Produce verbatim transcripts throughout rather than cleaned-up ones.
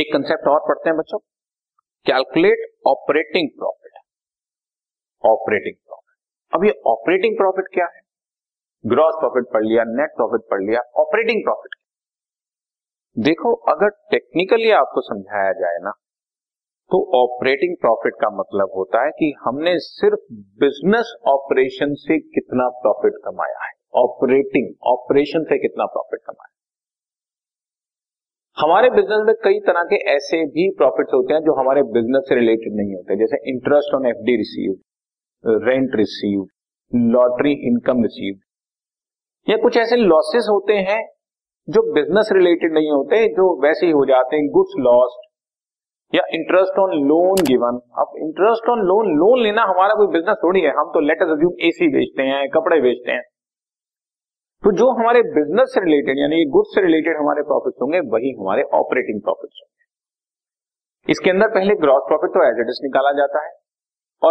एक कंसेप्ट और पढ़ते हैं बच्चों, calculate operating profit. Operating profit, अब ये ऑपरेटिंग प्रॉफिट क्या है? ग्रॉस प्रॉफिट पढ़ लिया, नेट प्रॉफिट पढ़ लिया, ऑपरेटिंग प्रॉफिट। देखो अगर टेक्निकली आपको समझाया जाए ना तो ऑपरेटिंग प्रॉफिट का मतलब होता है कि हमने सिर्फ बिजनेस ऑपरेशन से कितना प्रॉफिट कमाया है। ऑपरेटिंग ऑपरेशन से कितना प्रॉफिट कमाया। हमारे बिजनेस में कई तरह के ऐसे भी प्रॉफिट्स होते हैं जो हमारे बिजनेस से रिलेटेड नहीं होते, जैसे interest on FD receive, rent receive, lottery income receive, या कुछ ऐसे लॉसेस होते हैं जो बिजनेस रिलेटेड नहीं होते, जो वैसे ही हो जाते हैं, गुड्स लॉस्ट या इंटरेस्ट ऑन लोन गिवन। अब इंटरेस्ट ऑन लोन, लोन लेना हमारा कोई बिजनेस थोड़ी है, हम तो लेट अस अज्यूम एसी बेचते हैं, कपड़े बेचते हैं। तो जो हमारे बिजनेस से रिलेटेड यानी गुड्स से रिलेटेड हमारे प्रॉफिट्स होंगे वही हमारे ऑपरेटिंग प्रॉफिट्स होंगे। इसके अंदर पहले ग्रॉस प्रॉफिट तो एज इट इज निकाला जाता है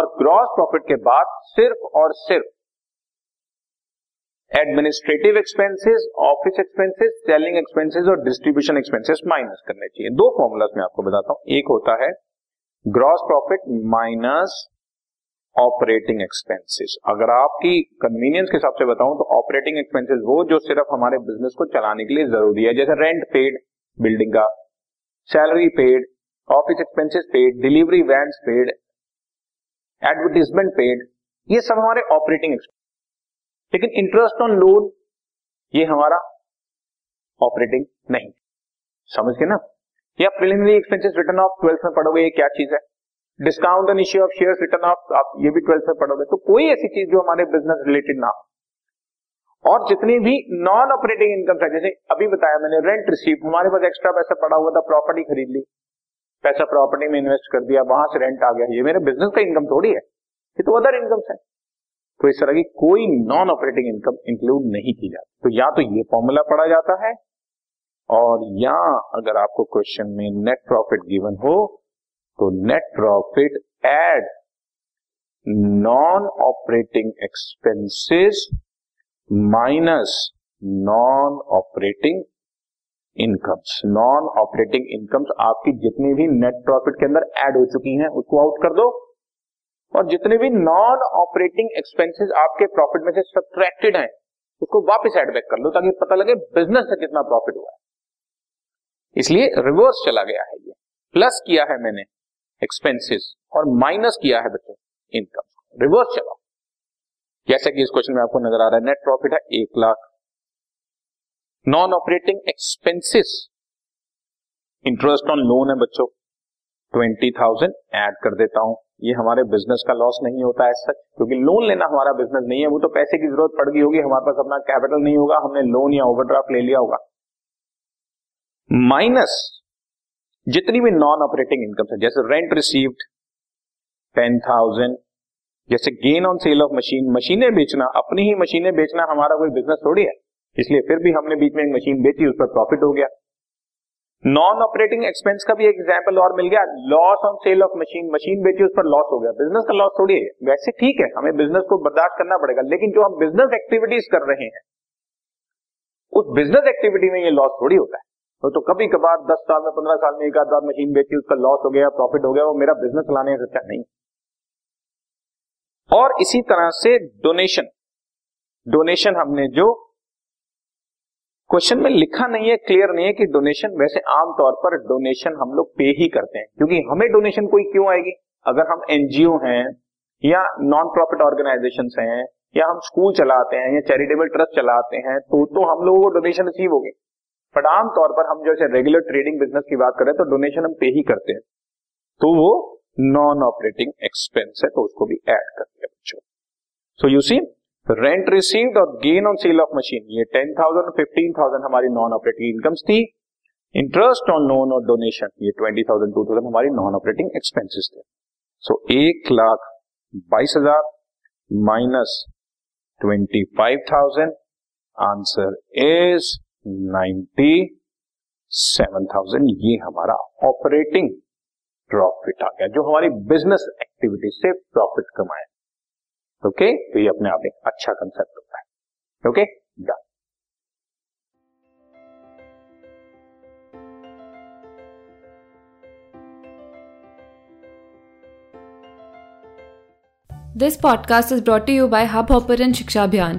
और ग्रॉस प्रॉफिट के बाद सिर्फ और सिर्फ administrative expenses, office expenses, selling expenses और डिस्ट्रीब्यूशन एक्सपेंसेस माइनस करने चाहिए। दो फॉर्मूलास में आपको बताता हूं, एक होता है gross profit minus operating expenses. अगर आपकी कन्वीनियंस के हिसाब से बताऊं तो ऑपरेटिंग एक्सपेंसेस वो जो सिर्फ हमारे बिजनेस को चलाने के लिए जरूरी है, जैसे रेंट पेड बिल्डिंग का, salary paid, office expenses paid, delivery vans paid, advertisement paid, ये सब हमारे ऑपरेटिंग एक्सपेंसेस। लेकिन इंटरेस्ट ऑन लोन ये हमारा ऑपरेटिंग नहीं, समझ के ना। या preliminary expenses written off twelfth में पढ़ोगे ये क्या चीज है, discount and issue of shares return of, आप ये भी ट्वेल्थ में पढ़ोगे। तो कोई ऐसी चीज जो हमारे बिजनेस रिलेटेड ना हो। और जितनी भी नॉन ऑपरेटिंग इनकम है, जैसे अभी बताया मैंने रेंट रिसीव, हमारे पास एक्स्ट्रा पैसा पड़ा हुआ था, प्रॉपर्टी खरीद ली, पैसा प्रॉपर्टी में इन्वेस्ट कर दिया, वहां से रेंट आ गया, ये मेरे बिजनेस का इनकम थोड़ी है, ये तो अदर इनकम्स है। तो इस तरह की कोई नॉन ऑपरेटिंग इनकम इंक्लूड नहीं की जाती। तो या तो ये फॉर्मूला पढ़ा जाता है और या अगर आपको क्वेश्चन में नेट प्रॉफिट गिवन हो तो net profit add non operating expenses minus non operating incomes. Non operating incomes आपकी जितनी भी नेट प्रॉफिट के अंदर ऐड हो चुकी हैं उसको आउट कर दो और जितने भी नॉन ऑपरेटिंग एक्सपेंसेस आपके प्रॉफिट में से सब्ट्रैक्टेड हैं उसको वापस ऐड बैक कर लो ताकि पता लगे बिजनेस से कितना प्रॉफिट हुआ है। इसलिए रिवर्स चला गया है, ये प्लस किया है मैंने एक्सपेंसेस और माइनस किया है बच्चों इनकम, रिवर्स चलाओ। जैसा कि इस क्वेश्चन में आपको नजर आ रहा है, नेट प्रॉफिट है एक lakh, non operating expenses interest on loan है बच्चों बीस हज़ार ऐड कर देता हूं, ये हमारे बिजनेस का लॉस नहीं होता है सच, क्योंकि लोन लेना हमारा बिजनेस नहीं है, वो तो पैसे की जरूरत पड़ गई होगी, हमारे पास अपना कैपिटल नहीं होगा, हमने लोन या ओवरड्राफ्ट ले लिया होगा, माइनस जितनी भी नॉन ऑपरेटिंग इनकम है जैसे रेंट रिसीव्ड टेन थाउजेंड, जैसे gain on sale of machine, मशीनें बेचना, अपनी ही मशीनें बेचना हमारा कोई बिजनेस थोड़ी है, इसलिए फिर भी हमने बीच में एक मशीन बेची, उस पर प्रॉफिट हो गया। नॉन ऑपरेटिंग एक्सपेंस का भी एग्जाम्पल और मिल गया, loss on sale of machine, machine बेची उस पर लॉस हो गया, बिजनेस का लॉस थोड़ी है, वैसे ठीक है हमें बिजनेस को बर्दाश्त करना पड़ेगा लेकिन जो हम बिजनेस एक्टिविटीज कर रहे हैं उस बिजनेस एक्टिविटी में ये लॉस थोड़ी होता है। तो, तो कभी कभार दस साल में पंद्रह साल में एक आध बार मशीन बेची, उसका लॉस हो गया, प्रॉफिट हो गया, वो मेरा बिजनेस चलाने का खर्चा नहीं। और इसी तरह से डोनेशन, डोनेशन हमने जो क्वेश्चन में लिखा नहीं है, क्लियर नहीं है कि डोनेशन, वैसे आमतौर पर डोनेशन हम लोग पे ही करते हैं क्योंकि हमें डोनेशन कोई क्यों आएगी। अगर हम एनजीओ हैं या नॉन प्रॉफिट ऑर्गेनाइजेशन हैं या हम स्कूल चलाते हैं या चैरिटेबल ट्रस्ट चलाते हैं तो, तो हम लोगों को डोनेशन रिसीव होगी, बट आमतौर पर हम जैसे रेगुलर ट्रेडिंग बिजनेस की बात करें तो डोनेशन हम पे ही करते हैं, तो वो नॉन ऑपरेटिंग एक्सपेंस है तो उसको भी ऐड करते हैं बच्चों। So you see rent received और gain on sale of machine ये टेन थाउजेंड फिफ्टीन थाउजेंड हमारी नॉन ऑपरेटिंग इनकम्स थी, इंटरेस्ट ऑन लोन और डोनेशन ये ट्वेंटी थाउजेंड टू थाउजेंड हमारी नॉन ऑपरेटिंग एक्सपेंसेस थे। सो so, एक लाख बाईस हजार minus twenty five thousand answer is सत्तानवे हज़ार, ये हमारा ऑपरेटिंग प्रॉफिट आ गया जो हमारी बिजनेस एक्टिविटी से प्रॉफिट कमाए। Okay okay? तो ये अपने आप एक अच्छा कंसेप्ट होता है। Okay okay? Done. This podcast is brought to you by hub hopper and Shiksha अभियान।